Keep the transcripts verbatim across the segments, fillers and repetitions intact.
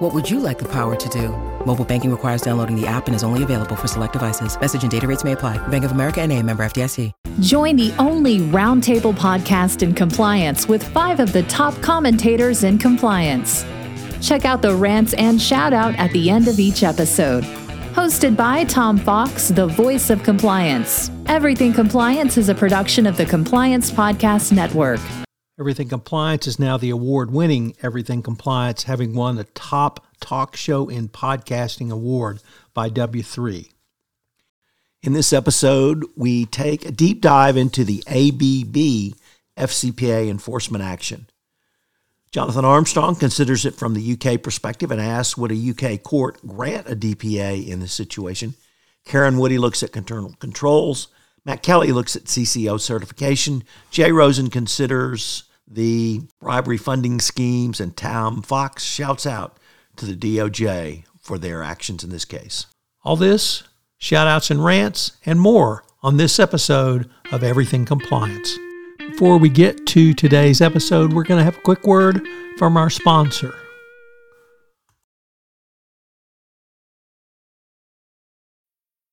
What would you like the power to do? Mobile banking requires downloading the app and is only available for select devices. Message and data rates may apply. Bank of America N A, member F D I C. Join the only roundtable podcast in compliance with five of the top commentators in compliance. Check out the rants and shout out at the end of each episode. Hosted by Tom Fox, the voice of compliance. Everything Compliance is a production of the Compliance Podcast Network. Everything Compliance is now the award-winning Everything Compliance, having won the top talk show in podcasting award by W three. In this episode, we take a deep dive into the A B B F C P A enforcement action. Jonathan Armstrong considers it from the U K perspective and asks, would a U K court grant a D P A in this situation? Karen Woody looks at internal controls. Matt Kelly looks at C C O certification. Jay Rosen considers the bribery funding schemes, and Tom Fox shouts out to the D O J for their actions in this case. All this, shout-outs and rants, and more on this episode of Everything Compliance. Before we get to today's episode, we're going to have a quick word from our sponsor.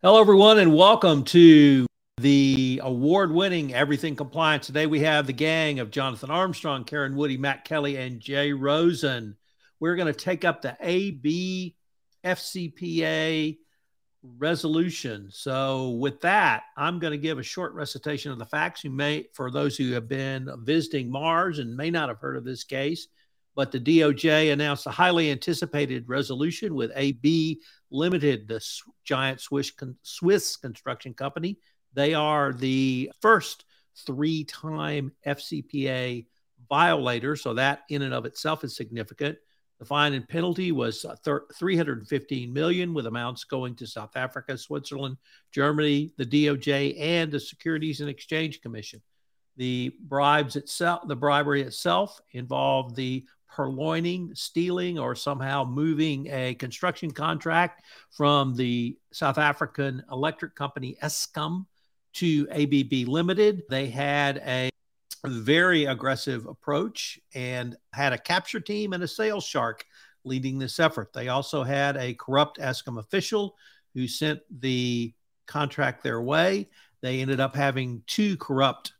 Hello, everyone, and welcome to the award-winning Everything Compliance. Today we have the gang of Jonathan Armstrong, Karen Woody, Matt Kelly, and Jay Rosen. We're going to take up the A B F C P A resolution. So with that, I'm going to give a short recitation of the facts. You may, for those who have been visiting Mars and may not have heard of this case, but the D O J announced a highly anticipated resolution with A B Limited, the giant Swiss, Swiss construction company. They are the first three-time F C P A violator, so that in and of itself is significant. The fine and penalty was three hundred fifteen million dollars, with amounts going to South Africa, Switzerland, Germany, the D O J, and the Securities and Exchange Commission. The bribes itself, the bribery itself involved the purloining, stealing, or somehow moving a construction contract from the South African electric company Eskom to A B B Limited. They had a very aggressive approach and had a capture team and a sales shark leading this effort. They also had a corrupt Eskom official who sent the contract their way. They ended up having two corrupt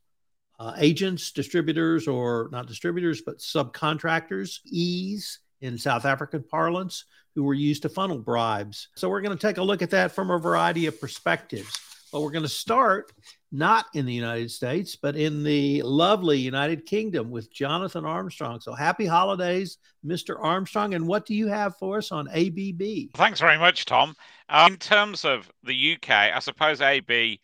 Uh, agents, distributors, or not distributors, but subcontractors, E's in South African parlance, who were used to funnel bribes. So we're going to take a look at that from a variety of perspectives. But we're going to start not in the United States, but in the lovely United Kingdom with Jonathan Armstrong. So happy holidays, Mister Armstrong. And what do you have for us on A B B? Thanks very much, Tom. Um, in terms of the U K, I suppose A B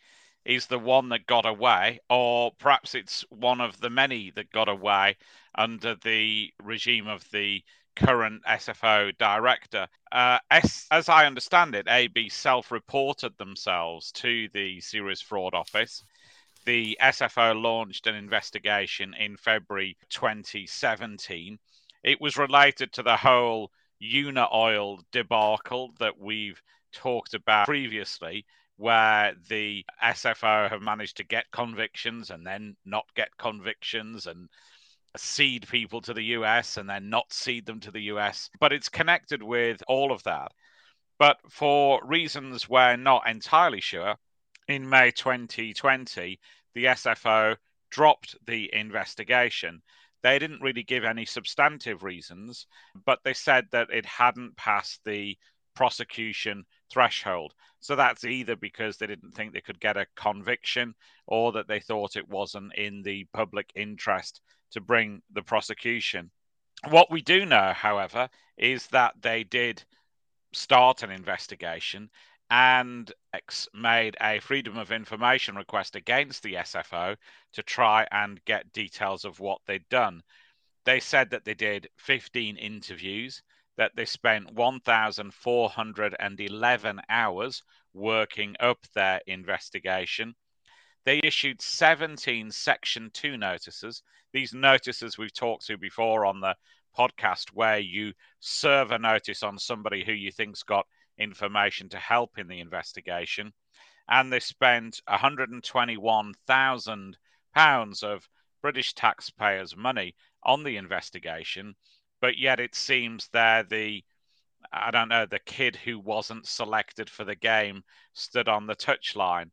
is the one that got away, or perhaps it's one of the many that got away under the regime of the current S F O director. Uh, as, as I understand it, A B self-reported themselves to the Serious Fraud Office. The S F O launched an investigation in February twenty seventeen. It was related to the whole Unaoil debacle that we've talked about previously, where the S F O have managed to get convictions and then not get convictions and cede people to the U S and then not cede them to the U S. But it's connected with all of that. But for reasons we're not entirely sure, in May twenty twenty, the S F O dropped the investigation. They didn't really give any substantive reasons, but they said that it hadn't passed the prosecution threshold. So that's either because they didn't think they could get a conviction, or that they thought it wasn't in the public interest to bring the prosecution. What we do know, however, is that they did start an investigation and made a Freedom of Information request against the S F O to try and get details of what they'd done. They said that they did fifteen interviews, that they spent one thousand four hundred eleven hours working up their investigation. They issued seventeen Section two notices. These notices we've talked to before on the podcast, where you serve a notice on somebody who you think's got information to help in the investigation. And they spent one hundred twenty-one thousand pounds of British taxpayers' money on the investigation. But yet it seems they're the, I don't know, the kid who wasn't selected for the game stood on the touchline.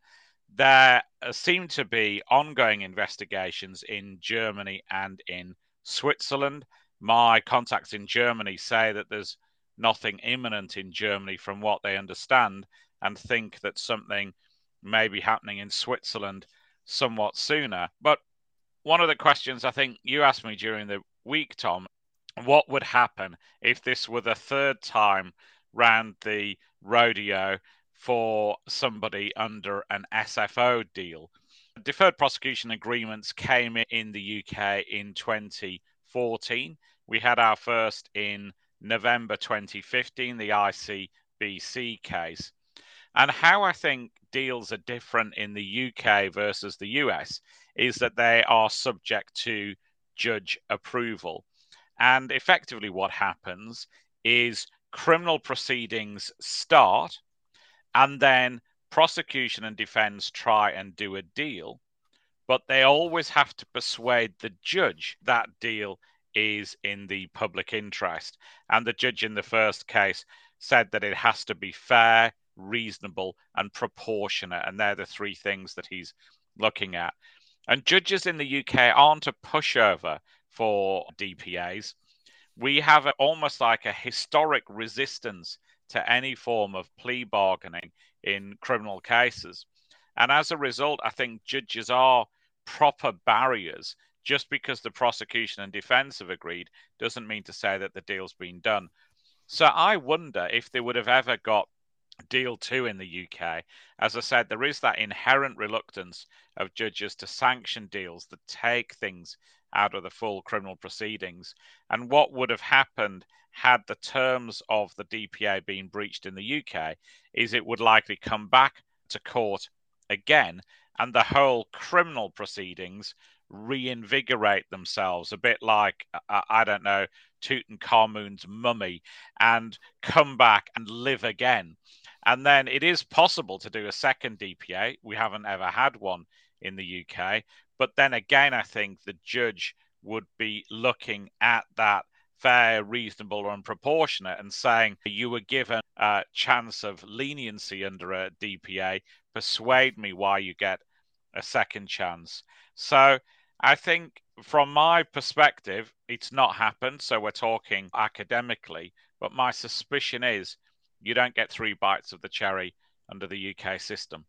There seem to be ongoing investigations in Germany and in Switzerland. My contacts in Germany say that there's nothing imminent in Germany from what they understand, and think that something may be happening in Switzerland somewhat sooner. But one of the questions I think you asked me during the week, Tom, what would happen if this were the third time round the rodeo for somebody under an S F O deal? Deferred prosecution agreements came in the U K in twenty fourteen. We had our first in November twenty fifteen, the I C B C case. And how I think deals are different in the U K versus the U S is that they are subject to judge approval. And effectively what happens is criminal proceedings start, and then prosecution and defense try and do a deal, but they always have to persuade the judge that deal is in the public interest. And the judge in the first case said that it has to be fair, reasonable, and proportionate. And they're the three things that he's looking at. And judges in the U K aren't a pushover for D P As. We have a, almost like a historic resistance to any form of plea bargaining in criminal cases. And as a result, I think judges are proper barriers. Just because the prosecution and defense have agreed doesn't mean to say that the deal's been done. So I wonder if they would have ever got deal two in the U K. As I said, there is that inherent reluctance of judges to sanction deals that take things out of the full criminal proceedings. And what would have happened had the terms of the D P A been breached in the U K is it would likely come back to court again, and the whole criminal proceedings reinvigorate themselves, a bit like, uh, I don't know, Tutankhamun's mummy, and come back and live again. And then it is possible to do a second D P A. We haven't ever had one in the U K. But then again, I think the judge would be looking at that fair, reasonable, and proportionate and saying, you were given a chance of leniency under a D P A. Persuade me why you get a second chance. So I think from my perspective, it's not happened. So we're talking academically. But my suspicion is you don't get three bites of the cherry under the U K system.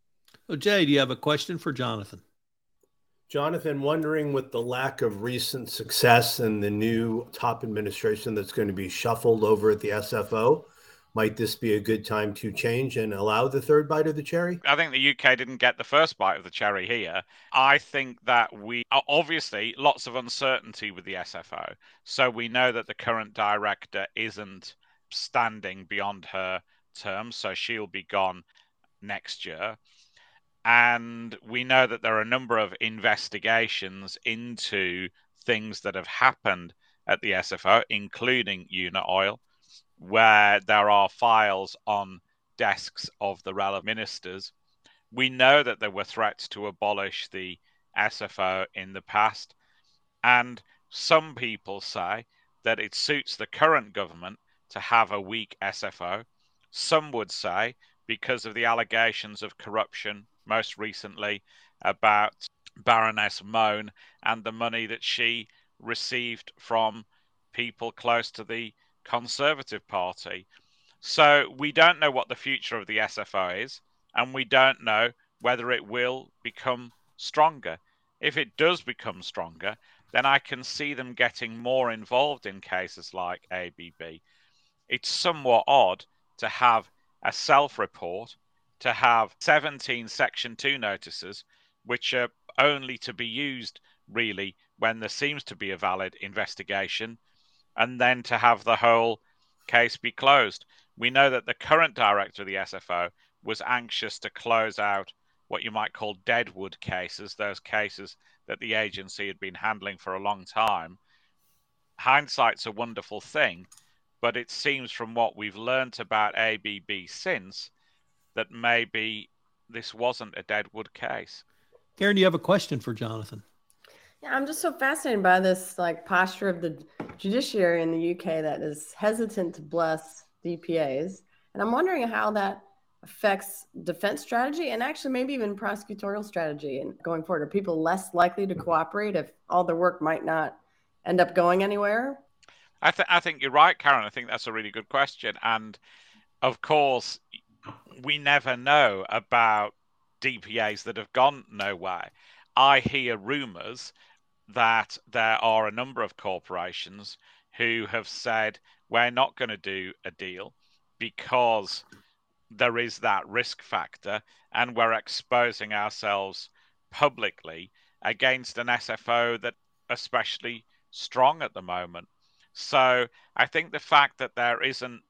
Well, Jay, do you have a question for Jonathan? Jonathan, wondering with the lack of recent success and the new top administration that's going to be shuffled over at the S F O, might this be a good time to change and allow the third bite of the cherry? I think the U K didn't get the first bite of the cherry here. I think that we obviously lots of uncertainty with the S F O. So we know that the current director isn't standing beyond her term, so she'll be gone next year. And we know that there are a number of investigations into things that have happened at the S F O, including Unaoil, where there are files on desks of the relevant ministers. We know that there were threats to abolish the S F O in the past. And some people say that it suits the current government to have a weak S F O. Some would say because of the allegations of corruption, most recently about Baroness Moan and the money that she received from people close to the Conservative Party. So we don't know what the future of the S F O is, and we don't know whether it will become stronger. If it does become stronger, then I can see them getting more involved in cases like A B B. It's somewhat odd to have a self-report, to have seventeen Section two notices, which are only to be used really when there seems to be a valid investigation, and then to have the whole case be closed. We know that the current director of the S F O was anxious to close out what you might call deadwood cases, those cases that the agency had been handling for a long time. Hindsight's a wonderful thing, but it seems from what we've learned about A B B since that maybe this wasn't a deadwood case. Karen, do you have a question for Jonathan? Yeah, I'm just so fascinated by this like posture of the judiciary in the U K that is hesitant to bless D P As. And I'm wondering how that affects defense strategy and actually maybe even prosecutorial strategy and going forward. Are people less likely to cooperate if all their work might not end up going anywhere? I, th- I think you're right, Karen. I think that's a really good question. And of course, we never know about D P As that have gone nowhere. I hear rumours that there are a number of corporations who have said, we're not going to do a deal because there is that risk factor and we're exposing ourselves publicly against an S F O that's especially strong at the moment. So I think the fact that there isn't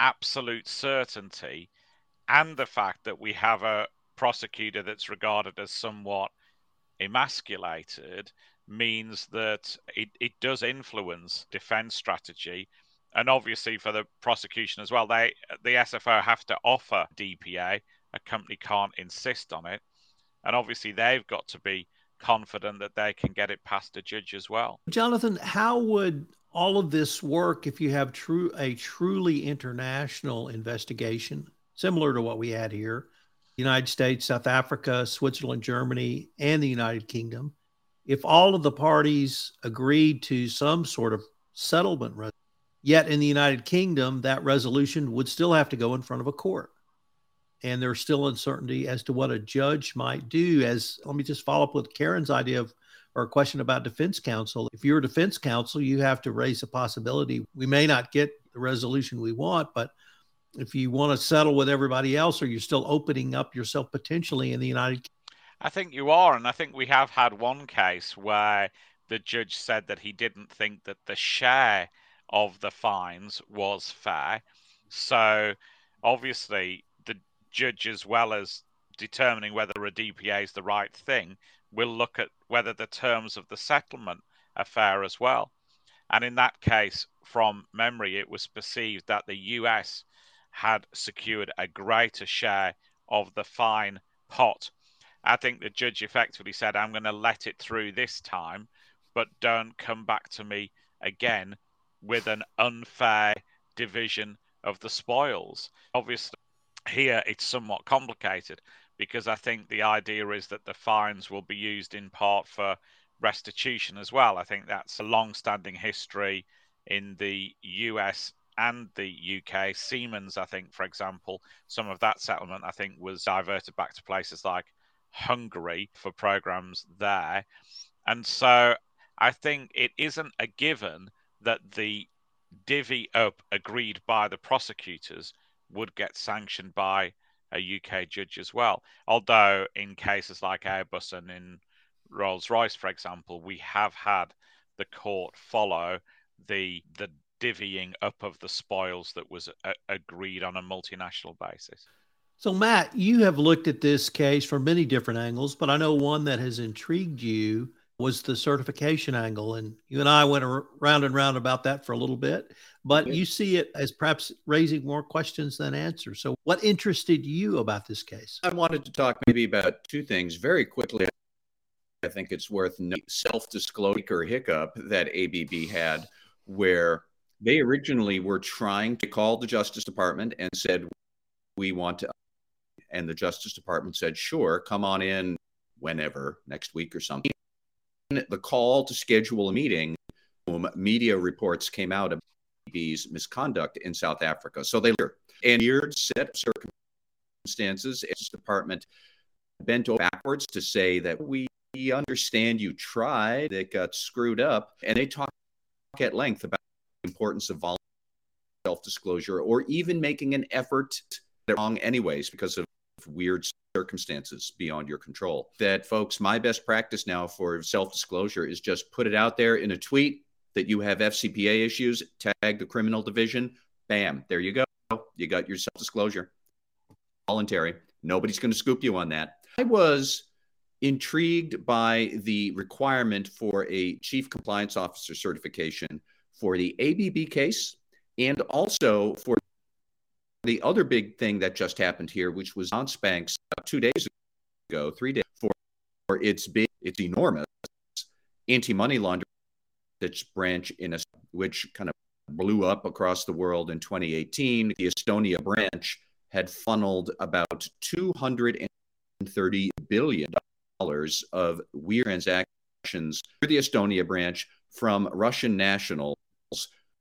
absolute certainty and the fact that we have a prosecutor that's regarded as somewhat emasculated means that it, it does influence defense strategy. And obviously for the prosecution as well, they the S F O have to offer D P A. A company can't insist on it. And obviously they've got to be confident that they can get it past a judge as well. Jonathan, how would all of this work if you have true a truly international investigation, similar to what we had here, United States, South Africa, Switzerland, Germany, and the United Kingdom, if all of the parties agreed to some sort of settlement resolution? Yet in the United Kingdom, that resolution would still have to go in front of a court. And there's still uncertainty as to what a judge might do. As let me just follow up with Karen's idea of, or a question about defense counsel. If you're a defense counsel, you have to raise the possibility we may not get the resolution we want, but if you want to settle with everybody else, or you're still opening up yourself potentially in the United Kingdom? I think you are. And I think we have had one case where the judge said that he didn't think that the share of the fines was fair. So obviously the judge, as well as determining whether a D P A is the right thing, will look at whether the terms of the settlement are fair as well. And in that case, from memory, it was perceived that the U S had secured a greater share of the fine pot. I think the judge effectively said, I'm going to let it through this time, but don't come back to me again with an unfair division of the spoils. Obviously, here it's somewhat complicated because I think the idea is that the fines will be used in part for restitution as well. I think that's a long-standing history in the U S and the U K. Siemens, I think, for example, some of that settlement, I think, was diverted back to places like Hungary for programs there. And so I think it isn't a given that the divvy up agreed by the prosecutors would get sanctioned by a U K judge as well. Although in cases like Airbus and in Rolls-Royce, for example, we have had the court follow the the divvying up of the spoils that was a- agreed on a multinational basis. So, Matt, you have looked at this case from many different angles, but I know one that has intrigued you was the certification angle. And you and I went round and round about that for a little bit, but you see it as perhaps raising more questions than answers. So what interested you about this case? I wanted to talk maybe about two things very quickly. I think it's worth noting the self-disclosure hiccup that A B B had, where they originally were trying to call the Justice Department and said, we want to, and the Justice Department said, sure, come on in whenever, next week or something. The call to schedule a meeting, media reports came out A B B's misconduct in South Africa. So they learned and weird set of circumstances as the department bent over backwards to say that we understand you tried, it got screwed up. And they talk at length about the importance of voluntary self-disclosure or even making an effort that wrong anyways because of weird circumstances beyond your control. That, folks, my best practice now for self-disclosure is just put it out there in a tweet that you have F C P A issues, tag the criminal division, bam, there you go. You got your self-disclosure. Voluntary. Nobody's going to scoop you on that. I was intrigued by the requirement for a chief compliance officer certification for the A B B case and also for the other big thing that just happened here, which was Danske Bank two days ago, three days before, its big, its enormous anti-money laundering its branch in a, which kind of blew up across the world in twenty eighteen. The Estonia branch had funneled about two hundred thirty billion dollars of weird transactions through the Estonia branch from Russian nationals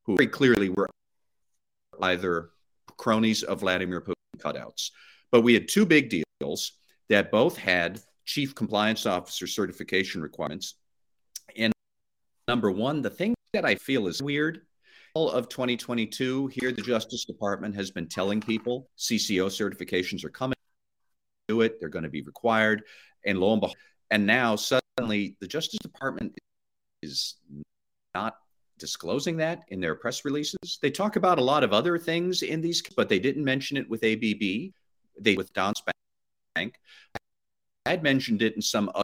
who very clearly were either cronies of Vladimir Putin cutouts. But we had two big deals that both had chief compliance officer certification requirements. And number one, the thing that I feel is weird, all of twenty twenty-two, here the Justice Department has been telling people C C O certifications are coming, do it, they're going to be required, and lo and behold, and now suddenly the Justice Department is not disclosing that in their press releases. They talk about a lot of other things in these, but they didn't mention it with A B B. They with Danske Bank. I had mentioned it in some other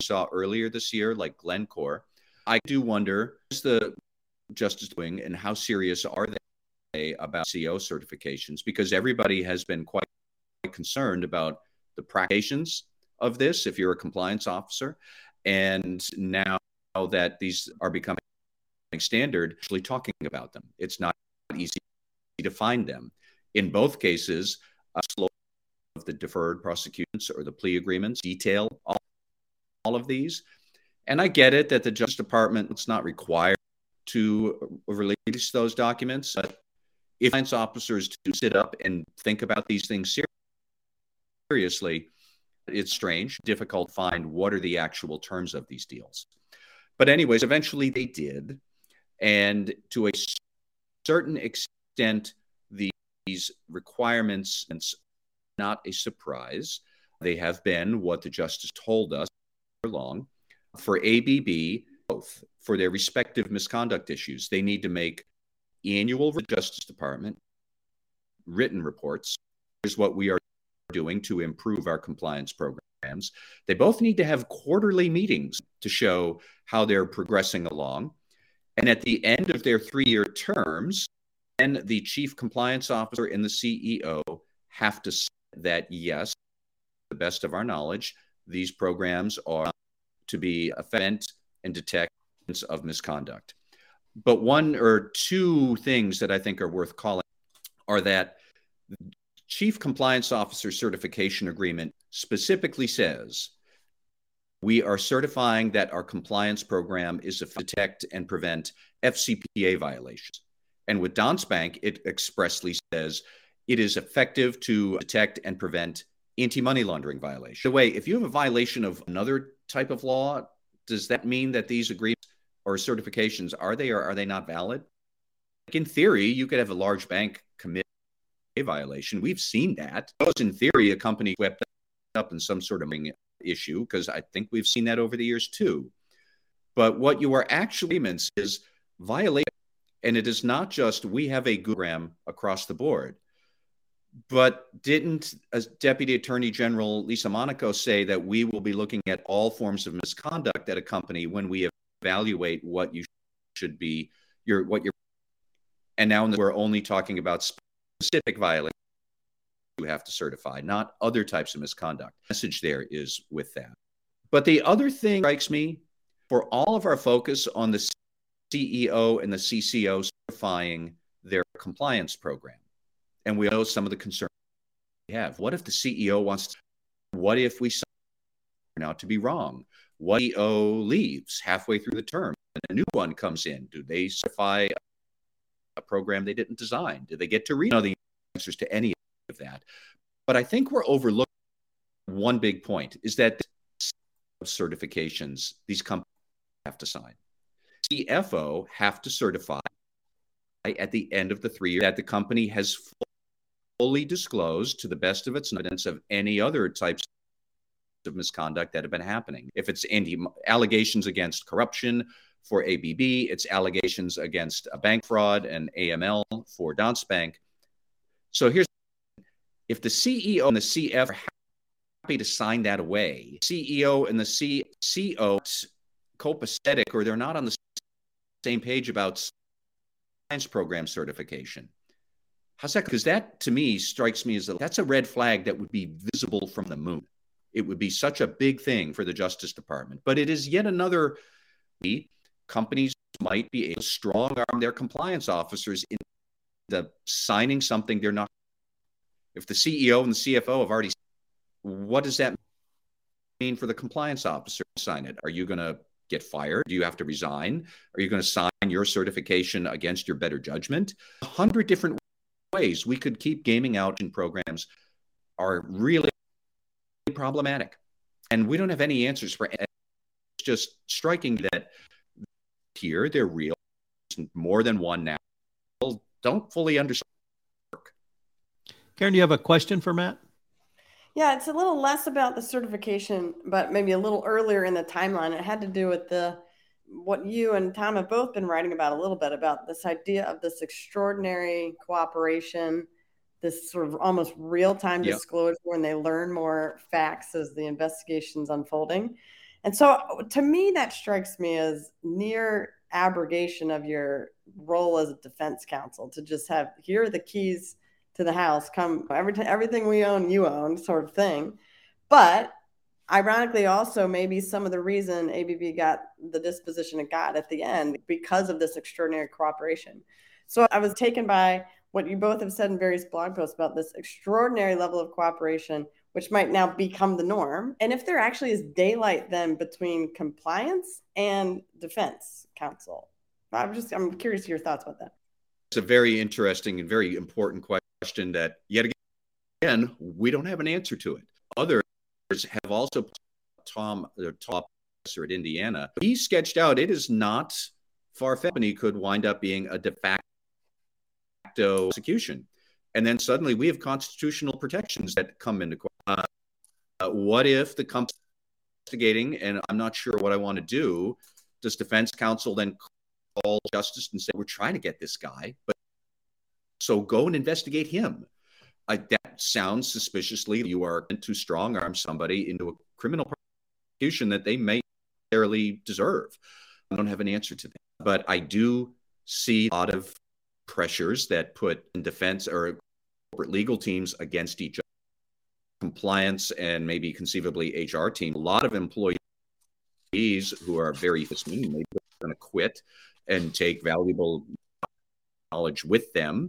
we saw earlier this year, like Glencore. I do wonder, is the Justice Wing and how serious are they about C O certifications? Because everybody has been quite concerned about the practices of this, if you're a compliance officer. And now that these are becoming standard, actually talking about them. It's not easy to find them. In both cases, a slow of the deferred prosecutions or the plea agreements detail all, all of these. And I get it that the Justice Department is not required to release those documents. But if compliance officers do sit up and think about these things seriously, it's strange, difficult to find what are the actual terms of these deals. But anyways, eventually they did. And to a certain extent, these requirements, and it's not a surprise. They have been what the justice told us for long. For A B B, both for their respective misconduct issues, they need to make annual Justice Department written reports. Here's what we are doing to improve our compliance programs. They both need to have quarterly meetings to show how they're progressing along. And at the end of their three-year terms, then the chief compliance officer and the C E O have to say that, yes, to the best of our knowledge, these programs are to be event and detections of misconduct. But one or two things that I think are worth calling are that the chief compliance officer certification agreement specifically says we are certifying that our compliance program is to detect and prevent F C P A violations. And with Danske Bank, it expressly says it is effective to detect and prevent anti-money laundering violations. By the way, if you have a violation of another type of law, does that mean that these agreements or certifications, are they or are they not valid? Like in theory, you could have a large bank commit a violation. We've seen that. In theory, a company swept up in some sort of issue, because I think we've seen that over the years too. But what you are actually meant is violation. And it is not just we have a good program across the board. But didn't as Deputy Attorney General Lisa Monaco say that we will be looking at all forms of misconduct at a company when we evaluate what you should be, your what you're, and now we're only talking about specific violations you have to certify, not other types of misconduct. The message there is with that. But the other thing that strikes me, for all of our focus on the C E O and the C C O certifying their compliance program, and we know some of the concerns we have. What if the C E O wants to, what if we turn out to be wrong? What if the C E O leaves halfway through the term and a new one comes in? Do they certify a program they didn't design? Did they get to read? I don't know the answers to any of that. But I think we're overlooking one big point, is that the certifications these companies have to sign. C F O have to certify at the end of the three years that the company has fully disclosed to the best of its evidence of any other types of misconduct that have been happening. If it's any allegations against corruption for A B B, it's allegations against a bank fraud and A M L for Danske Bank. So here's, if the C E O and the C F O are happy to sign that away, C E O and the C C O copacetic, or they're not on the same page about science program certification. How's that? Because that, to me, strikes me as a, that's a red flag that would be visible from the moon. It would be such a big thing for the Justice Department. But it is yet another companies might be able to strong arm their compliance officers in the signing something they're not. If the C E O and the C F O have already, what does that mean for the compliance officer to sign it? Are you going to get fired? Do you have to resign? Are you going to sign your certification against your better judgment? A hundred different ways we could keep gaming out in programs are really problematic. And we don't have any answers for it. It's just striking that here they're real. More than one now. People don't fully understand. Karen, do you have a question for Matt? Yeah, it's a little less about the certification, but maybe a little earlier in the timeline. It had to do with the what you and Tom have both been writing about a little bit, about this idea of this extraordinary cooperation, this sort of almost real-time yep. disclosure when they learn more facts as the investigation's unfolding. And so to me, that strikes me as near abrogation of your role as a defense counsel, to just have, here are the keys to the house, come every t- everything we own, you own, sort of thing. But ironically, also maybe some of the reason A B B got the disposition it got at the end because of this extraordinary cooperation. So I was taken by what you both have said in various blog posts about this extraordinary level of cooperation, which might now become the norm. And if there actually is daylight then between compliance and defense counsel, I'm just I'm curious to your thoughts about that. It's a very interesting and very important question. Question that yet again we don't have an answer to it. Others have also Tom, the top professor at Indiana, he sketched out it is not far-fetched. He could wind up being a de facto execution, and then suddenly we have constitutional protections that come into question. Uh, uh, what if the company is investigating and I'm not sure what I want to do? Does defense counsel then call justice and say we're trying to get this guy, but so go and investigate him? Uh, that sounds suspiciously. You are to strong arm somebody into a criminal prosecution that they may necessarily deserve. I don't have an answer to that, but I do see a lot of pressures that put in defense or corporate legal teams against each other, compliance and maybe conceivably H R team. A lot of employees who are very dismayed, maybe they're going to quit and take valuable knowledge with them.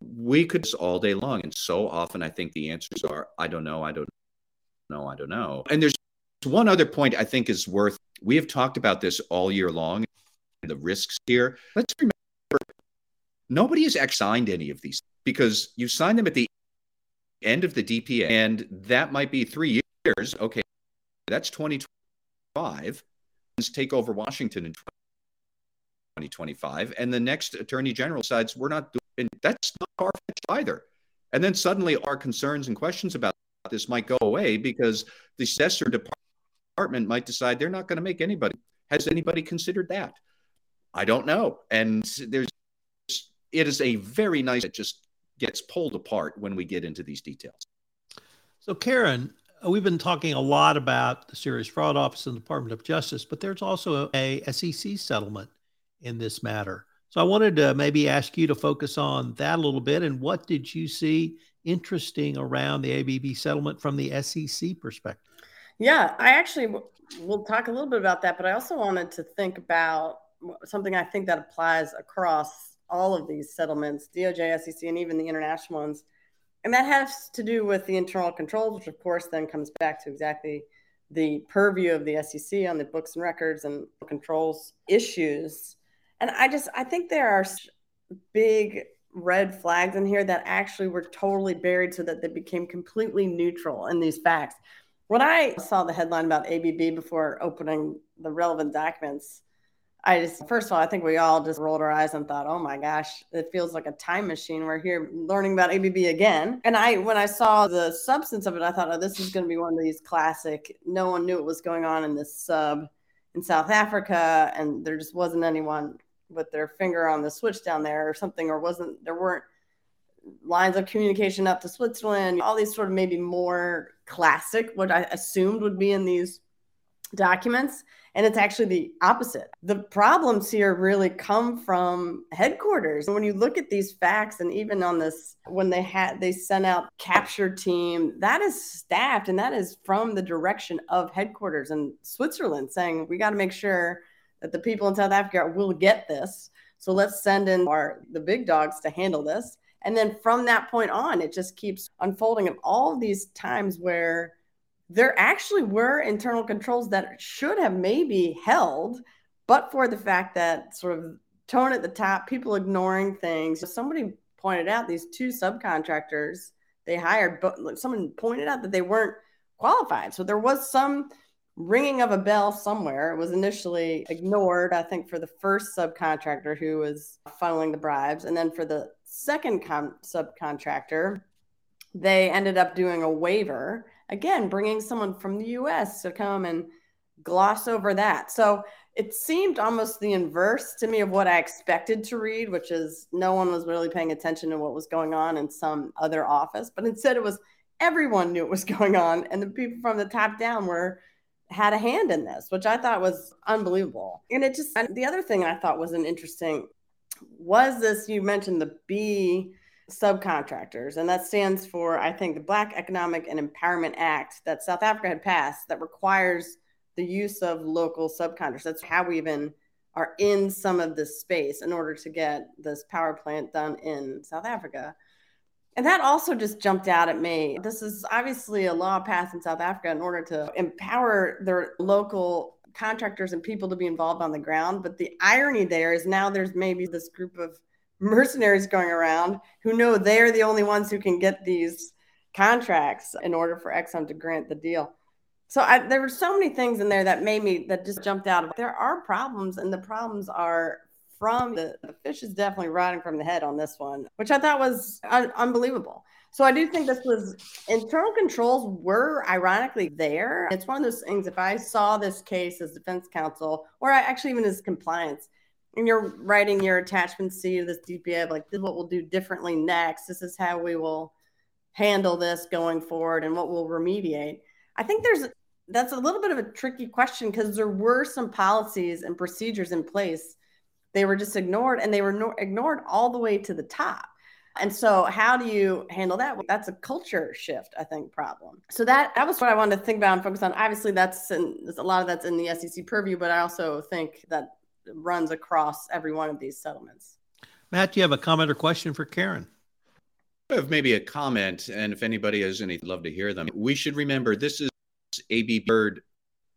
We could do this all day long. And so often I think the answers are, I don't know, I don't know, I don't know. And there's one other point I think is worth, we have talked about this all year long, the risks here. Let's remember, nobody has actually signed any of these because you sign them at the end of the D P A and that might be three years. Okay, that's twenty twenty-five. Let's take over Washington in twenty twenty-five, and the next attorney general decides we're not doing, that's not far-fetched either. And then suddenly our concerns and questions about this might go away because the successor department might decide they're not going to make anybody. Has anybody considered that? I don't know. And there's, it is a very nice, it just gets pulled apart when we get into these details. So Karen, we've been talking a lot about the Serious Fraud Office and the Department of Justice, but there's also a S E C settlement in this matter. So I wanted to maybe ask you to focus on that a little bit. And what did you see interesting around the A B B settlement from the S E C perspective? Yeah, I actually, w- we'll talk a little bit about that, but I also wanted to think about something I think that applies across all of these settlements, D O J, S E C, and even the international ones. And that has to do with the internal controls, which of course then comes back to exactly the purview of the S E C on the books and records and controls issues. And I just, I think there are big red flags in here that actually were totally buried so that they became completely neutral in these facts. When I saw the headline about A B B before opening the relevant documents, I just, first of all, I think we all just rolled our eyes and thought, oh my gosh, it feels like a time machine. We're here learning about A B B again. And I, when I saw the substance of it, I thought, oh, this is going to be one of these classic, no one knew what was going on in this sub in South Africa. And there just wasn't anyone with their finger on the switch down there or something, or wasn't, there weren't lines of communication up to Switzerland, all these sort of maybe more classic, what I assumed would be in these documents. And it's actually the opposite. The problems here really come from headquarters. When you look at these facts, and even on this, when they had, they sent out capture team, that is staffed, and that is from the direction of headquarters in Switzerland saying, we got to make sure that the people in South Africa will get this. So let's send in our the big dogs to handle this. And then from that point on, it just keeps unfolding of all these times where there actually were internal controls that should have maybe held, but for the fact that sort of tone at the top, people ignoring things. Somebody pointed out these two subcontractors they hired, but someone pointed out that they weren't qualified. So there was some ringing of a bell somewhere. It was initially ignored, I think, for the first subcontractor who was funneling the bribes. And then for the second com- subcontractor, they ended up doing a waiver. Again, bringing someone from the U S to come and gloss over that. So it seemed almost the inverse to me of what I expected to read, which is no one was really paying attention to what was going on in some other office. But instead it was everyone knew what was going on. And the people from the top down were had a hand in this, which I thought was unbelievable. And it just, and the other thing I thought was an interesting was this, you mentioned the B subcontractors. And that stands for, I think, the Black Economic and Empowerment Act that South Africa had passed that requires the use of local subcontractors. That's how we even are in some of this space in order to get this power plant done in South Africa. And that also just jumped out at me. This is obviously a law passed in South Africa in order to empower their local contractors and people to be involved on the ground. But the irony there is now there's maybe this group of mercenaries going around who know they're the only ones who can get these contracts in order for Exxon to grant the deal. So I, there were so many things in there that made me, that just jumped out. There are problems, and the problems are from the, the fish is definitely rotting from the head on this one, which I thought was un- unbelievable. So I do think this was, internal controls were ironically there. It's one of those things, if I saw this case as defense counsel, or actually even as compliance, and you're writing your attachment C to this D P A, like, this is what we'll do differently next. This is how we will handle this going forward and what we'll remediate. I think there's that's a little bit of a tricky question because there were some policies and procedures in place. They were just ignored, and they were no, ignored all the way to the top. And so how do you handle that? That's a culture shift, I think, problem. So that, that was what I wanted to think about and focus on. Obviously, that's in, a lot of that's in the S E C purview, but I also think that runs across every one of these settlements. Matt, do you have a comment or question for Karen? I have maybe a comment, and if anybody has any, I'd love to hear them. We should remember this is A B B third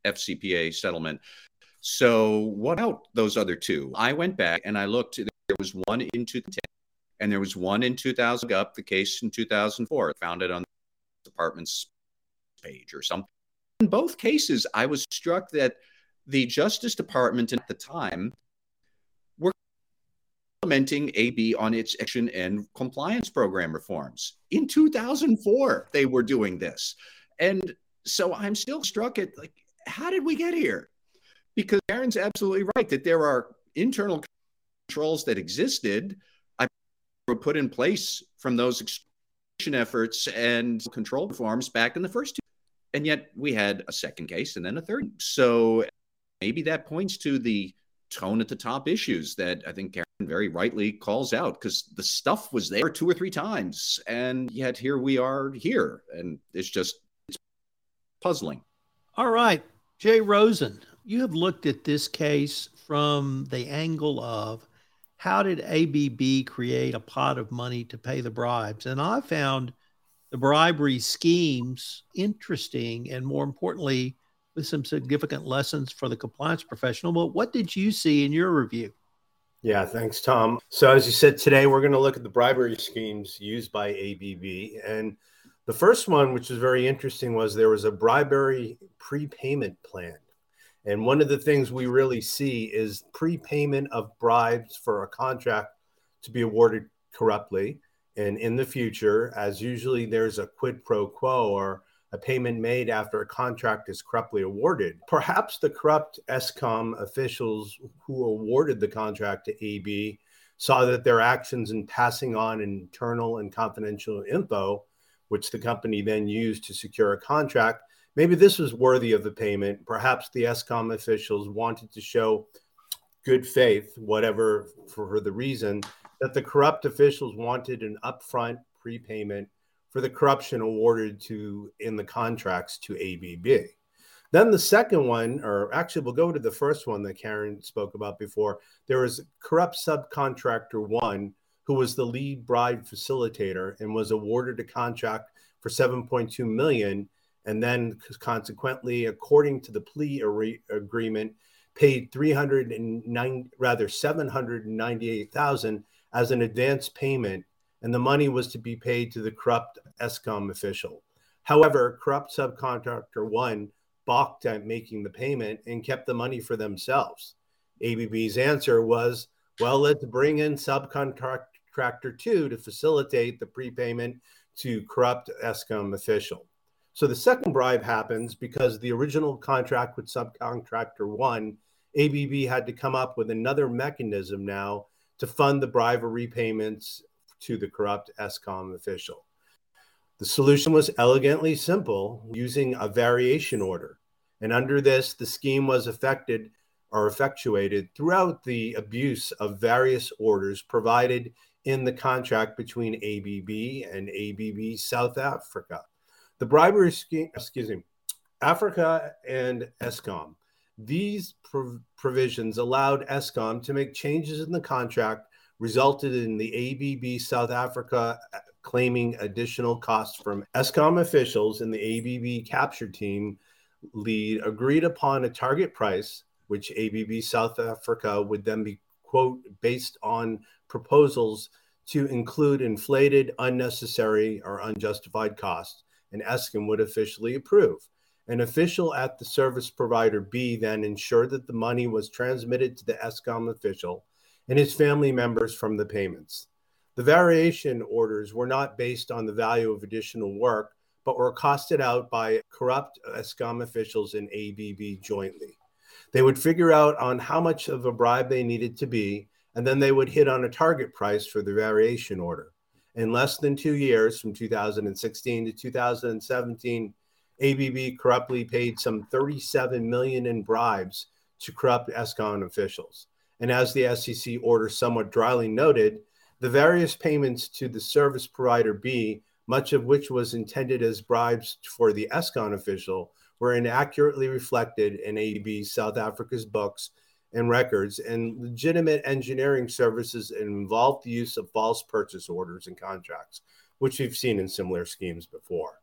F C P A settlement. So what about those other two? I went back and I looked. There was one in two thousand ten, and there was one in two thousand up, the case in two thousand four, found it on the department's page or something. In both cases, I was struck that the Justice Department at the time were implementing A B on its action and compliance program reforms. In two thousand four, they were doing this. And so I'm still struck at, like, how did we get here? Because Karen's absolutely right that there are internal controls that existed, I were put in place from those extraction efforts and control reforms back in the first two. And yet we had a second case and then a third. So maybe that points to the tone at the top issues that I think Karen very rightly calls out, because the stuff was there two or three times, and yet here we are here. And it's just it's puzzling. All right. Jay Rosen, you have looked at this case from the angle of how did A B B create a pot of money to pay the bribes? And I found the bribery schemes interesting, and more importantly, with some significant lessons for the compliance professional. But what did you see in your review? Yeah, thanks, Tom. So as you said, today we're going to look at the bribery schemes used by A B B. And the first one, which was very interesting, was there was a bribery prepayment plan. And one of the things we really see is prepayment of bribes for a contract to be awarded corruptly. And in the future, as usually there's a quid pro quo or a payment made after a contract is corruptly awarded. Perhaps the corrupt Eskom officials who awarded the contract to A B saw that their actions in passing on internal and confidential info, which the company then used to secure a contract, maybe this was worthy of the payment. Perhaps the Eskom officials wanted to show good faith, whatever for the reason, that the corrupt officials wanted an upfront prepayment for the corruption awarded to in the contracts to A B B. Then the second one, or actually we'll go to the first one that Karen spoke about before. There was corrupt subcontractor one, who was the lead bribe facilitator and was awarded a contract for seven point two million dollars. And then consequently, according to the plea re- agreement, paid three hundred nine, rather seven hundred ninety-eight thousand dollars as an advance payment, and the money was to be paid to the corrupt Eskom official. However, corrupt subcontractor one balked at making the payment and kept the money for themselves. A B B's answer was, well, let's bring in subcontractor two to facilitate the prepayment to corrupt Eskom official. So the second bribe happens because the original contract with subcontractor one, A B B had to come up with another mechanism now to fund the bribery payments to the corrupt Eskom official. The solution was elegantly simple, using a variation order. And under this, the scheme was affected or effectuated throughout the abuse of various orders provided in the contract between A B B and A B B South Africa. The bribery scheme, excuse me, Africa and Eskom. These prov- provisions allowed Eskom to make changes in the contract, resulted in the A B B South Africa claiming additional costs from Eskom officials, and the A B B capture team lead agreed upon a target price, which A B B South Africa would then be, quote, based on proposals to include inflated, unnecessary, or unjustified costs, and Eskom would officially approve. An official at the service provider B then ensured that the money was transmitted to the Eskom official and his family members from the payments. The variation orders were not based on the value of additional work, but were costed out by corrupt Eskom officials and A B B jointly. They would figure out on how much of a bribe they needed to be, and then they would hit on a target price for the variation order. In less than two years, from two thousand sixteen to two thousand seventeen, A B B corruptly paid some thirty-seven million dollars in bribes to corrupt Eskom officials. And as the S E C order somewhat dryly noted, the various payments to the service provider B, much of which was intended as bribes for the Eskom official, were inaccurately reflected in A B B South Africa's books and records, and legitimate engineering services involved the use of false purchase orders and contracts, which we've seen in similar schemes before.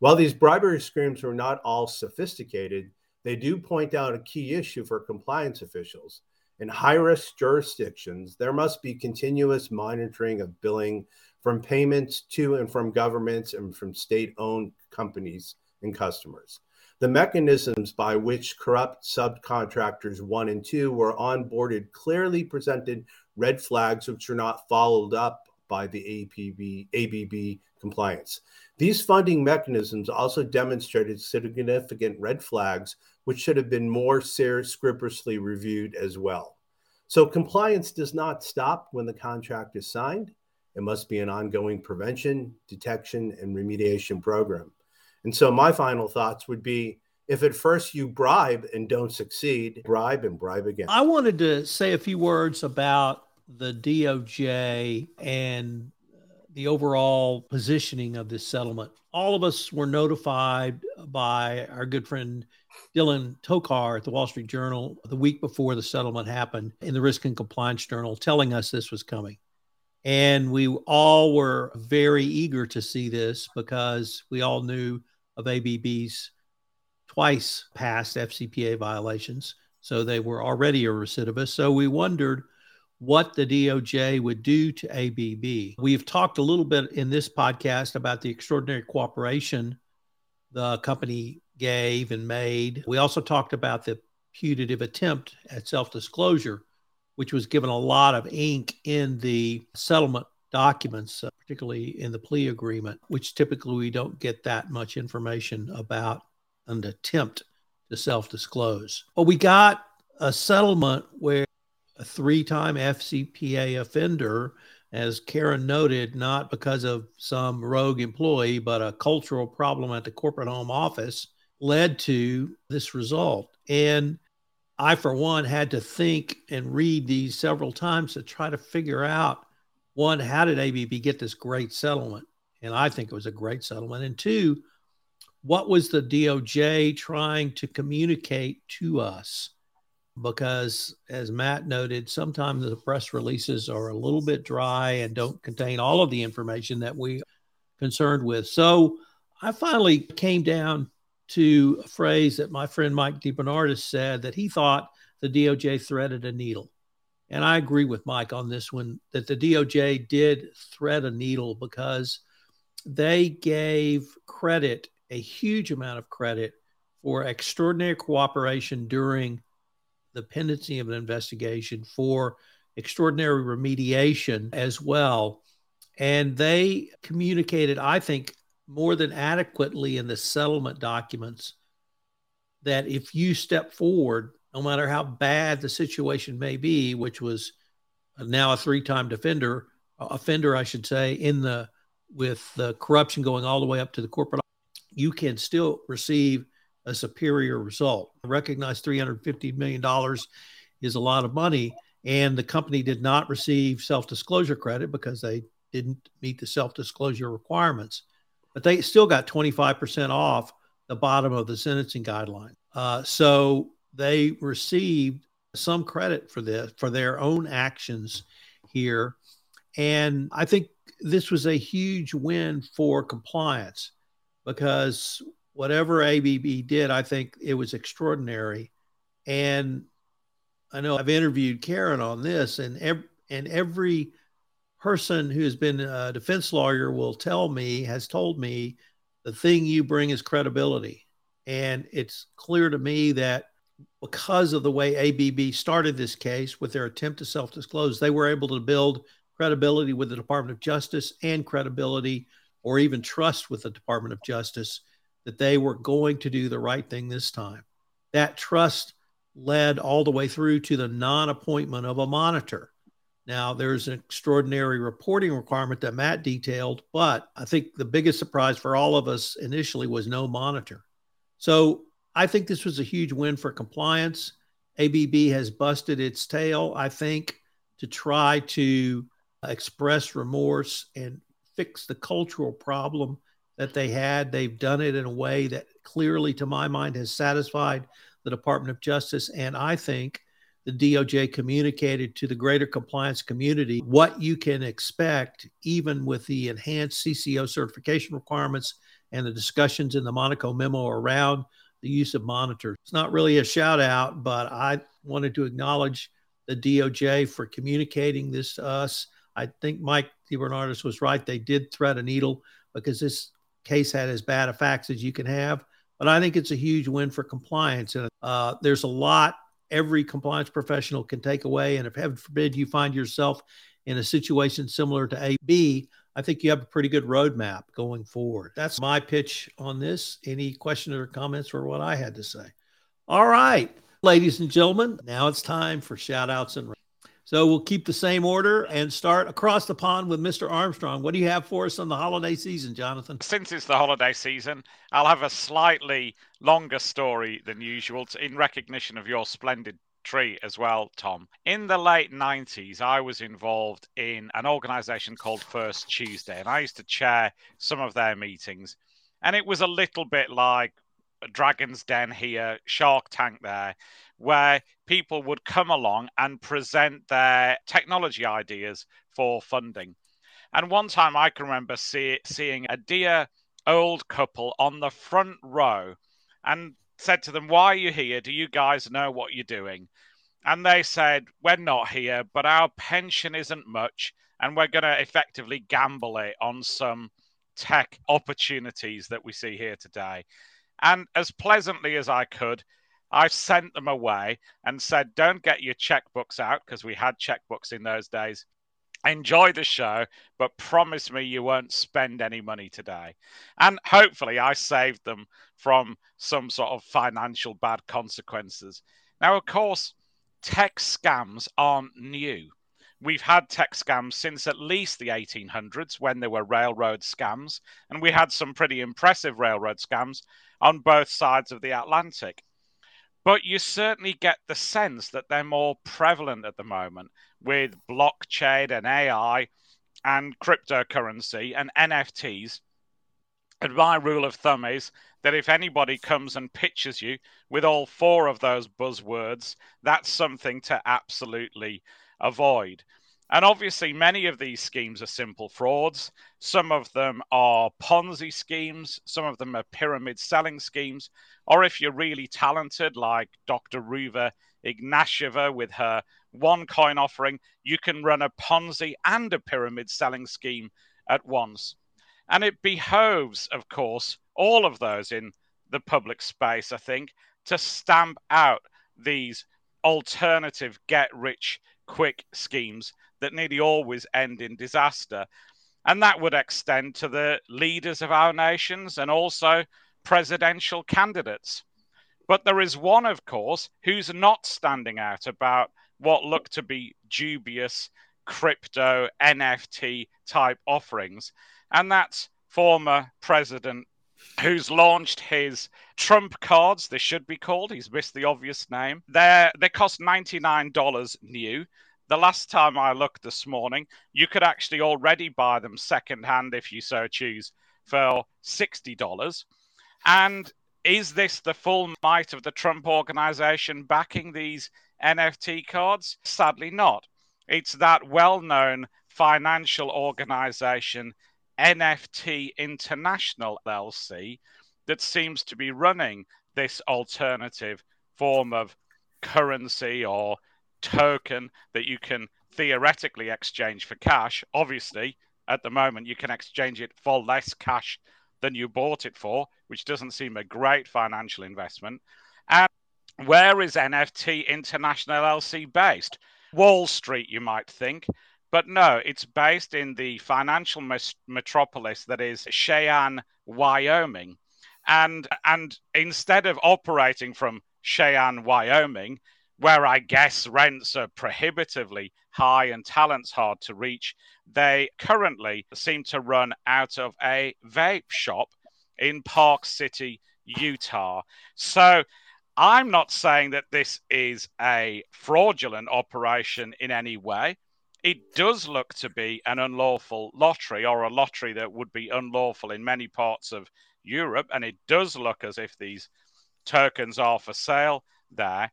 While these bribery schemes were not all sophisticated, they do point out a key issue for compliance officials. In high-risk jurisdictions, there must be continuous monitoring of billing from payments to and from governments and from state-owned companies and customers. The mechanisms by which corrupt subcontractors one and two were onboarded clearly presented red flags which were not followed up by the A B B compliance. These funding mechanisms also demonstrated significant red flags which should have been more scrupulously reviewed as well. So compliance does not stop when the contract is signed. It must be an ongoing prevention, detection, and remediation program. And so my final thoughts would be, if at first you bribe and don't succeed, bribe and bribe again. I wanted to say a few words about the D O J and the overall positioning of this settlement. All of us were notified by our good friend Dylan Tokar at the Wall Street Journal the week before the settlement happened in the Risk and Compliance Journal, telling us this was coming. And we all were very eager to see this because we all knew of A B B's twice past F C P A violations. So they were already a recidivist. So we wondered, what the D O J would do to A B B. We've talked a little bit in this podcast about the extraordinary cooperation the company gave and made. We also talked about the putative attempt at self-disclosure, which was given a lot of ink in the settlement documents, uh, particularly in the plea agreement, which typically we don't get that much information about an attempt to self-disclose. But we got a settlement where a three-time F C P A offender, as Karen noted, not because of some rogue employee, but a cultural problem at the corporate home office, led to this result. And I, for one, had to think and read these several times to try to figure out, one, how did A B B get this great settlement? And I think it was a great settlement. And two, what was the D O J trying to communicate to us? Because, as Matt noted, sometimes the press releases are a little bit dry and don't contain all of the information that we are concerned with. So I finally came down to a phrase that my friend Mike DeBernardis said, that he thought the D O J threaded a needle. And I agree with Mike on this one, that the D O J did thread a needle, because they gave credit, a huge amount of credit, for extraordinary cooperation during the pendency of an investigation, for extraordinary remediation as well. And they communicated, I think, more than adequately in the settlement documents that if you step forward, no matter how bad the situation may be, which was now a three-time defender, offender, I should say, in the with the corruption going all the way up to the corporate, you can still receive a superior result. I recognize three hundred fifty million dollars is a lot of money, and the company did not receive self-disclosure credit because they didn't meet the self-disclosure requirements. But they still got twenty-five percent off the bottom of the sentencing guideline. Uh, so they received some credit for this, for their own actions here. And I think this was a huge win for compliance, because whatever A B B did, I think it was extraordinary. And I know I've interviewed Karen on this, and every, and every person who has been a defense lawyer will tell me, has told me, the thing you bring is credibility. And it's clear to me that because of the way A B B started this case with their attempt to self-disclose, they were able to build credibility with the Department of Justice, and credibility or even trust with the Department of Justice that they were going to do the right thing this time. That trust led all the way through to the non-appointment of a monitor. Now, there's an extraordinary reporting requirement that Matt detailed, but I think the biggest surprise for all of us initially was no monitor. So I think this was a huge win for compliance. A B B has busted its tail, I think, to try to express remorse and fix the cultural problem that they had. They've done it in a way that clearly, to my mind, has satisfied the Department of Justice, and I think the D O J communicated to the greater compliance community what you can expect, even with the enhanced C C O certification requirements and the discussions in the Monaco memo around the use of monitors. It's not really a shout out, but I wanted to acknowledge the D O J for communicating this to us. I think Mike DeBernardis was right. They did thread a needle, because this case had as bad a facts as you can have. But I think it's a huge win for compliance. And uh, there's a lot every compliance professional can take away. And if heaven forbid you find yourself in a situation similar to A B, I think you have a pretty good roadmap going forward. That's my pitch on this. Any questions or comments for what I had to say? All right, ladies and gentlemen, now it's time for shout outs. And so we'll keep the same order and start across the pond with Mister Armstrong. What do you have for us on the holiday season, Jonathan? Since it's the holiday season, I'll have a slightly longer story than usual in recognition of your splendid tree as well, Tom. In the late nineties, I was involved in an organization called First Tuesday, and I used to chair some of their meetings. And it was a little bit like Dragon's Den here, Shark Tank there, where people would come along and present their technology ideas for funding. And one time I can remember see, seeing a dear old couple on the front row, and said to them, "Why are you here? Do you guys know what you're doing?" And they said, we're not here, but our pension isn't much, and we're going to effectively gamble it on some tech opportunities that we see here today. And as pleasantly as I could, I sent them away and said, don't get your checkbooks out, because we had checkbooks in those days. Enjoy the show, but promise me you won't spend any money today. And hopefully I saved them from some sort of financial bad consequences. Now, of course, tech scams aren't new. We've had tech scams since at least the eighteen hundreds, when there were railroad scams, and we had some pretty impressive railroad scams on both sides of the Atlantic. But you certainly get the sense that they're more prevalent at the moment with blockchain and A I and cryptocurrency and N F Ts. And my rule of thumb is that if anybody comes and pitches you with all four of those buzzwords, that's something to absolutely avoid. And obviously, many of these schemes are simple frauds. Some of them are Ponzi schemes. Some of them are pyramid selling schemes. Or if you're really talented, like Doctor Ruja Ignatova with her one coin offering, you can run a Ponzi and a pyramid selling scheme at once. And it behoves, of course, all of those in the public space, I think, to stamp out these alternative get-rich-quick schemes that nearly always end in disaster. And that would extend to the leaders of our nations and also presidential candidates. But there is one, of course, who's not standing out about what look to be dubious crypto N F T type offerings. And that's former president who's launched his Trump cards, they should be called. He's missed the obvious name. They're, they cost ninety-nine dollars new. The last time I looked this morning, you could actually already buy them secondhand if you so choose for sixty dollars. And is this the full might of the Trump organization backing these N F T cards? Sadly not. It's that well-known financial organization, N F T International L L C, that seems to be running this alternative form of currency or token that you can theoretically exchange for cash. Obviously, at the moment, you can exchange it for less cash than you bought it for, which doesn't seem a great financial investment. And where is N F T International L L C based? Wall Street, you might think. But no, it's based in the financial mes- metropolis that is Cheyenne, Wyoming. And and instead of operating from Cheyenne, Wyoming, where I guess rents are prohibitively high and talent's hard to reach, they currently seem to run out of a vape shop in Park City, Utah. So I'm not saying that this is a fraudulent operation in any way. It does look to be an unlawful lottery, or a lottery that would be unlawful in many parts of Europe, and it does look as if these tokens are for sale there.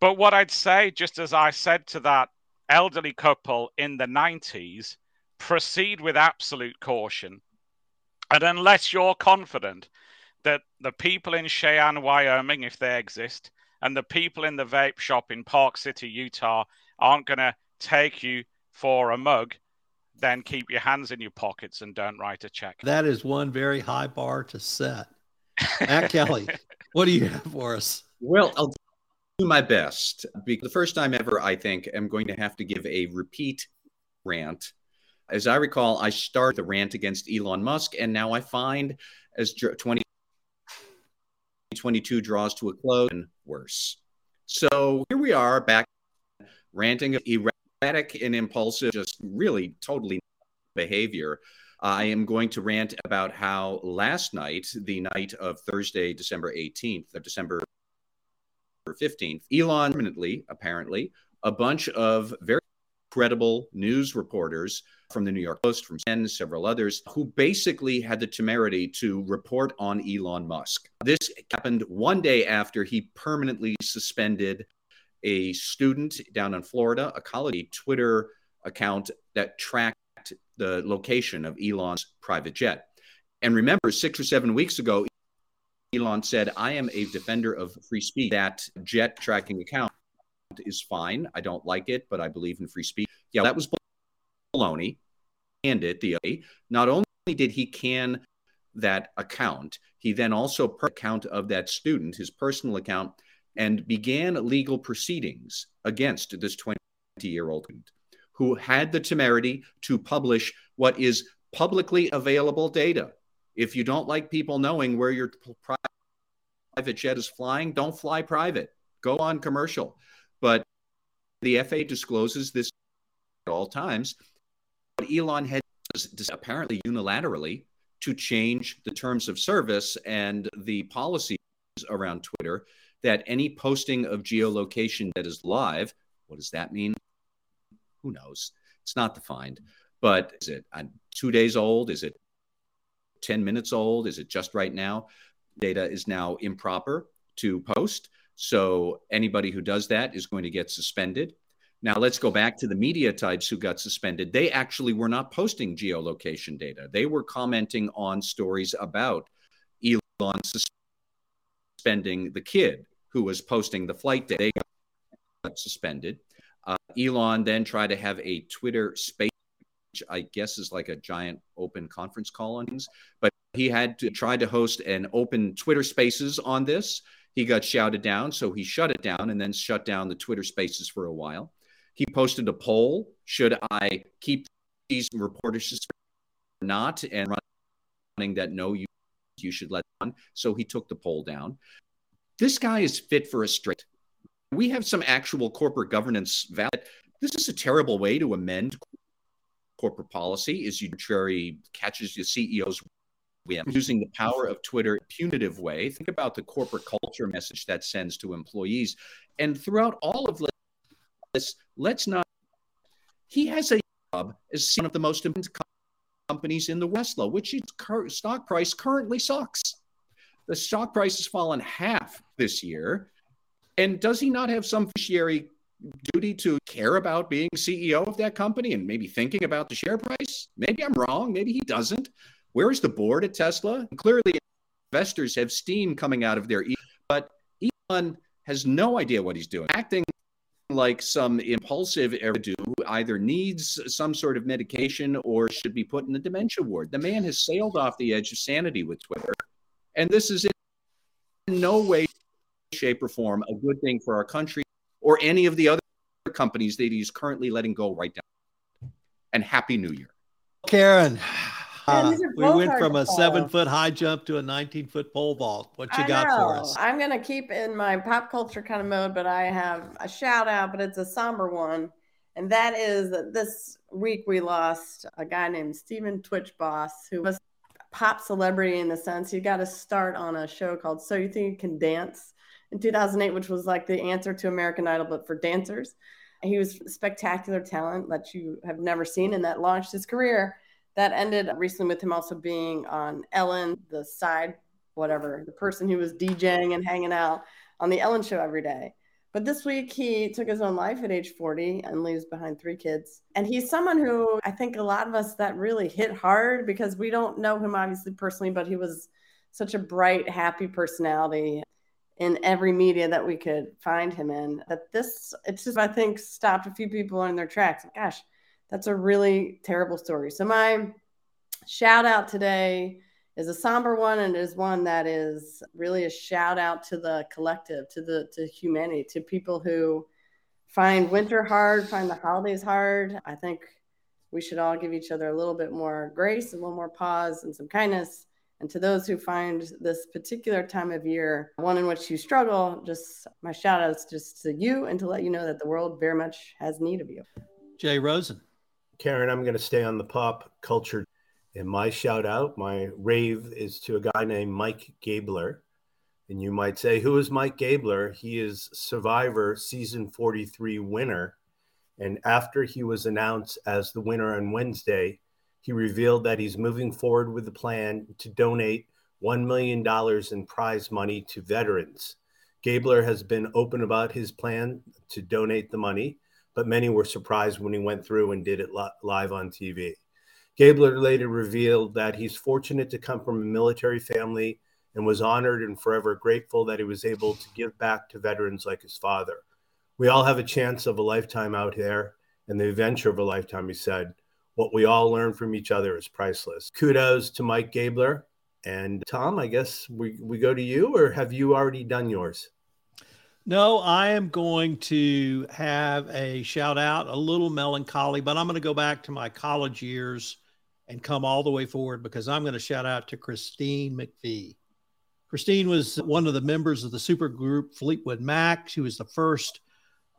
But what I'd say, just as I said to that elderly couple in the nineties, proceed with absolute caution. And unless you're confident that the people in Cheyenne, Wyoming, if they exist, and the people in the vape shop in Park City, Utah, aren't going to take you for a mug, then keep your hands in your pockets and don't write a check. That is one very high bar to set. Matt Kelly, what do you have for us? Well, I'll do my best, because the first time ever, I think, I'm going to have to give a repeat rant. As I recall, I started the rant against Elon Musk, and now I find as twenty twenty-two draws to a close, and worse. So here we are back ranting of erratic and impulsive, just really totally behavior. I am going to rant about how last night, the night of Thursday, December eighteenth, or December fifteenth, Elon permanently, apparently, a bunch of very credible news reporters from the New York Post, from C N N, several others, who basically had the temerity to report on Elon Musk. This happened one day after he permanently suspended a student down in Florida, a college Twitter account that tracked the location of Elon's private jet. And remember, six or seven weeks ago, Elon said, I am a defender of free speech. That jet tracking account is fine. I don't like it, but I believe in free speech. Yeah, that was baloney. And it the not only did he can that account, he then also per account of that student, his personal account, and began legal proceedings against this twenty-year-old student who had the temerity to publish what is publicly available data. If you don't like people knowing where your private jet is flying, don't fly private. Go on commercial. But the F A A discloses this at all times. But Elon had apparently unilaterally to change the terms of service and the policies around Twitter that any posting of geolocation that is live, what does that mean? Who knows? It's not defined. But is it two days old? Is it ten minutes old? Is it just right now? Data is now improper to post. So anybody who does that is going to get suspended. Now, let's go back to the media types who got suspended. They actually were not posting geolocation data. They were commenting on stories about Elon suspending the kid who was posting the flight data. They got suspended. Uh, Elon then tried to have a Twitter space, which I guess is like a giant open conference call on things. But he had to try to host an open Twitter spaces on this. He got shouted down, so he shut it down and then shut down the Twitter spaces for a while. He posted a poll, should I keep these reporters or not, and running that no, you, you should let them on. So he took the poll down. This guy is fit for a straight. We have some actual corporate governance value. This is a terrible way to amend corporate policy, is arbitrary catches your C E O's whim. Using the power of Twitter in a punitive way. Think about the corporate culture message that sends to employees. And throughout all of this, let's not, he has a job as one of the most important companies in the Westlaw, which its stock price currently sucks. The stock price has fallen half this year. And does he not have some fiduciary duty to care about being C E O of that company and maybe thinking about the share price? Maybe I'm wrong. Maybe he doesn't. Where is the board at Tesla? And clearly, investors have steam coming out of their ears, but Elon has no idea what he's doing. Acting like some impulsive erudite who either needs some sort of medication or should be put in the dementia ward. The man has sailed off the edge of sanity with Twitter, and this is in no way, shape, or form a good thing for our country or any of the other companies that he's currently letting go right now. And Happy New Year. Karen, uh, we went from a seven-foot high jump to a nineteen-foot pole vault. What you I got know. for us? I'm going to keep in my pop culture kind of mode, but I have a shout-out, but it's a somber one. And that is that this week we lost a guy named Stephen Twitch Boss, who was a pop celebrity in the sense he got a start on a show called So You Think You Can Dance in two thousand eight, which was like the answer to American Idol, but for dancers. He was spectacular talent that you have never seen, and that launched his career. That ended recently with him also being on Ellen, the side, whatever, the person who was DJing and hanging out on the Ellen show every day. But this week, he took his own life at age forty and leaves behind three kids. And he's someone who I think a lot of us that really hit hard because we don't know him, obviously, personally, but he was such a bright, happy personality in every media that we could find him in, that this, it's just, I think, stopped a few people in their tracks. Gosh, that's a really terrible story. So my shout out today is a somber one, and is one that is really a shout out to the collective, to the, to humanity, to people who find winter hard, find the holidays hard. I think we should all give each other a little bit more grace, a little more pause, and some kindness. And to those who find this particular time of year, one in which you struggle, just my shout outs just to you and to let you know that the world very much has need of you. Jay Rosen. Karen, I'm going to stay on the pop culture. And my shout out, my rave, is to a guy named Mike Gabler. And you might say, who is Mike Gabler? He is Survivor Season forty-three winner. And after he was announced as the winner on Wednesday, he revealed that he's moving forward with the plan to donate one million dollars in prize money to veterans. Gabler has been open about his plan to donate the money, but many were surprised when he went through and did it li- live on T V. Gabler later revealed that he's fortunate to come from a military family and was honored and forever grateful that he was able to give back to veterans like his father. We all have a chance of a lifetime out there and the adventure of a lifetime, he said. What we all learn from each other is priceless. Kudos to Mike Gabler. And Tom, I guess we, we go to you, or have you already done yours? No, I am going to have a shout out, a little melancholy, but I'm going to go back to my college years and come all the way forward, because I'm going to shout out to Christine McVie. Christine was one of the members of the supergroup Fleetwood Mac. She was the first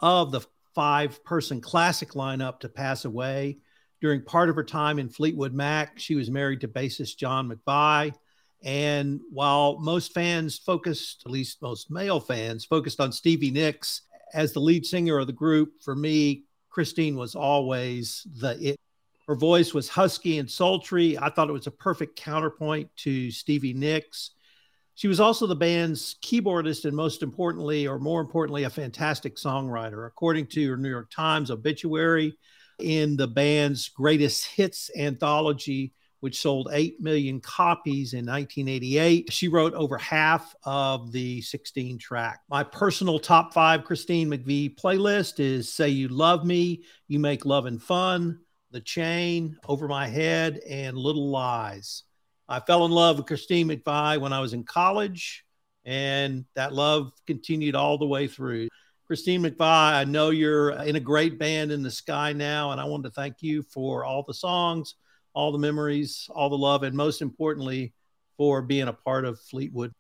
of the five-person classic lineup to pass away. During part of her time in Fleetwood Mac, she was married to bassist John McVie. And while most fans focused, at least most male fans, focused on Stevie Nicks as the lead singer of the group, for me, Christine was always the it. Her voice was husky and sultry. I thought it was a perfect counterpoint to Stevie Nicks. She was also the band's keyboardist and, most importantly, or more importantly, a fantastic songwriter. According to her New York Times obituary, in the band's Greatest Hits anthology, which sold eight million copies in nineteen eighty-eight. She wrote over half of the sixteen track. My personal top five Christine McVie playlist is Say You Love Me, You Make Love and Fun, The Chain, Over My Head, and Little Lies. I fell in love with Christine McVie when I was in college, and that love continued all the way through. Christine McVie, I know you're in a great band in the sky now, and I wanted to thank you for all the songs, all the memories, all the love, and most importantly, for being a part of Fleetwood.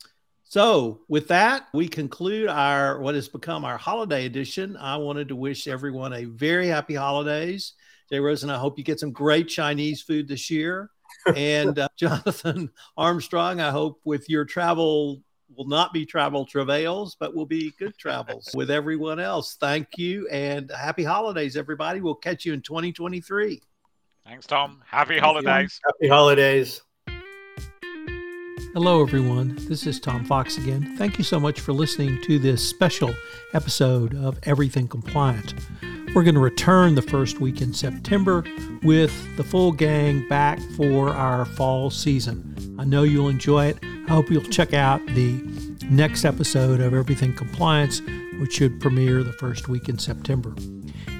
So with that, we conclude our what has become our holiday edition. I wanted to wish everyone a very happy holidays. Jay Rosen, I hope you get some great Chinese food this year. And uh, Jonathan Armstrong, I hope with your travel will not be travel travails, but will be good travels with everyone else. Thank you, and happy holidays, everybody. We'll catch you in twenty twenty-three. Thanks, Tom. Happy Thank holidays. You. Happy holidays. Hello, everyone. This is Tom Fox again. Thank you so much for listening to this special episode of Everything Compliant. We're going to return the first week in September with the full gang back for our fall season. I know you'll enjoy it. I hope you'll check out the next episode of Everything Compliance, which should premiere the first week in September.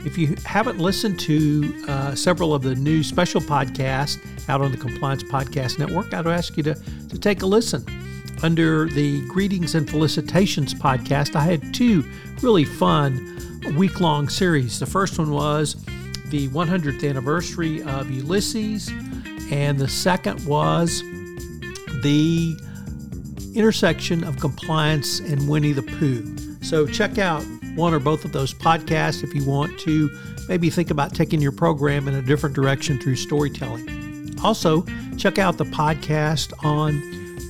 If you haven't listened to uh, several of the new special podcasts out on the Compliance Podcast Network, I'd ask you to, to take a listen. Under the Greetings and Felicitations podcast, I had two really fun week-long series. The first one was the one hundredth anniversary of Ulysses, and the second was the intersection of compliance and Winnie the Pooh. So check out one or both of those podcasts if you want to maybe think about taking your program in a different direction through storytelling. Also, check out the podcast on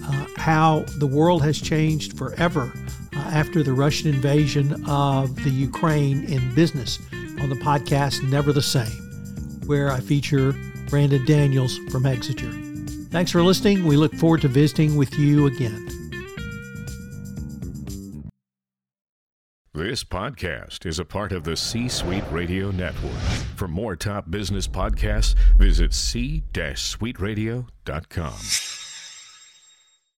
uh, how the world has changed forever after the Russian invasion of the Ukraine in business, on the podcast Never the Same, where I feature Brandon Daniels from Exeter. Thanks for listening. We look forward to visiting with you again. This podcast is a part of the C-Suite Radio Network. For more top business podcasts, visit c suite radio dot com.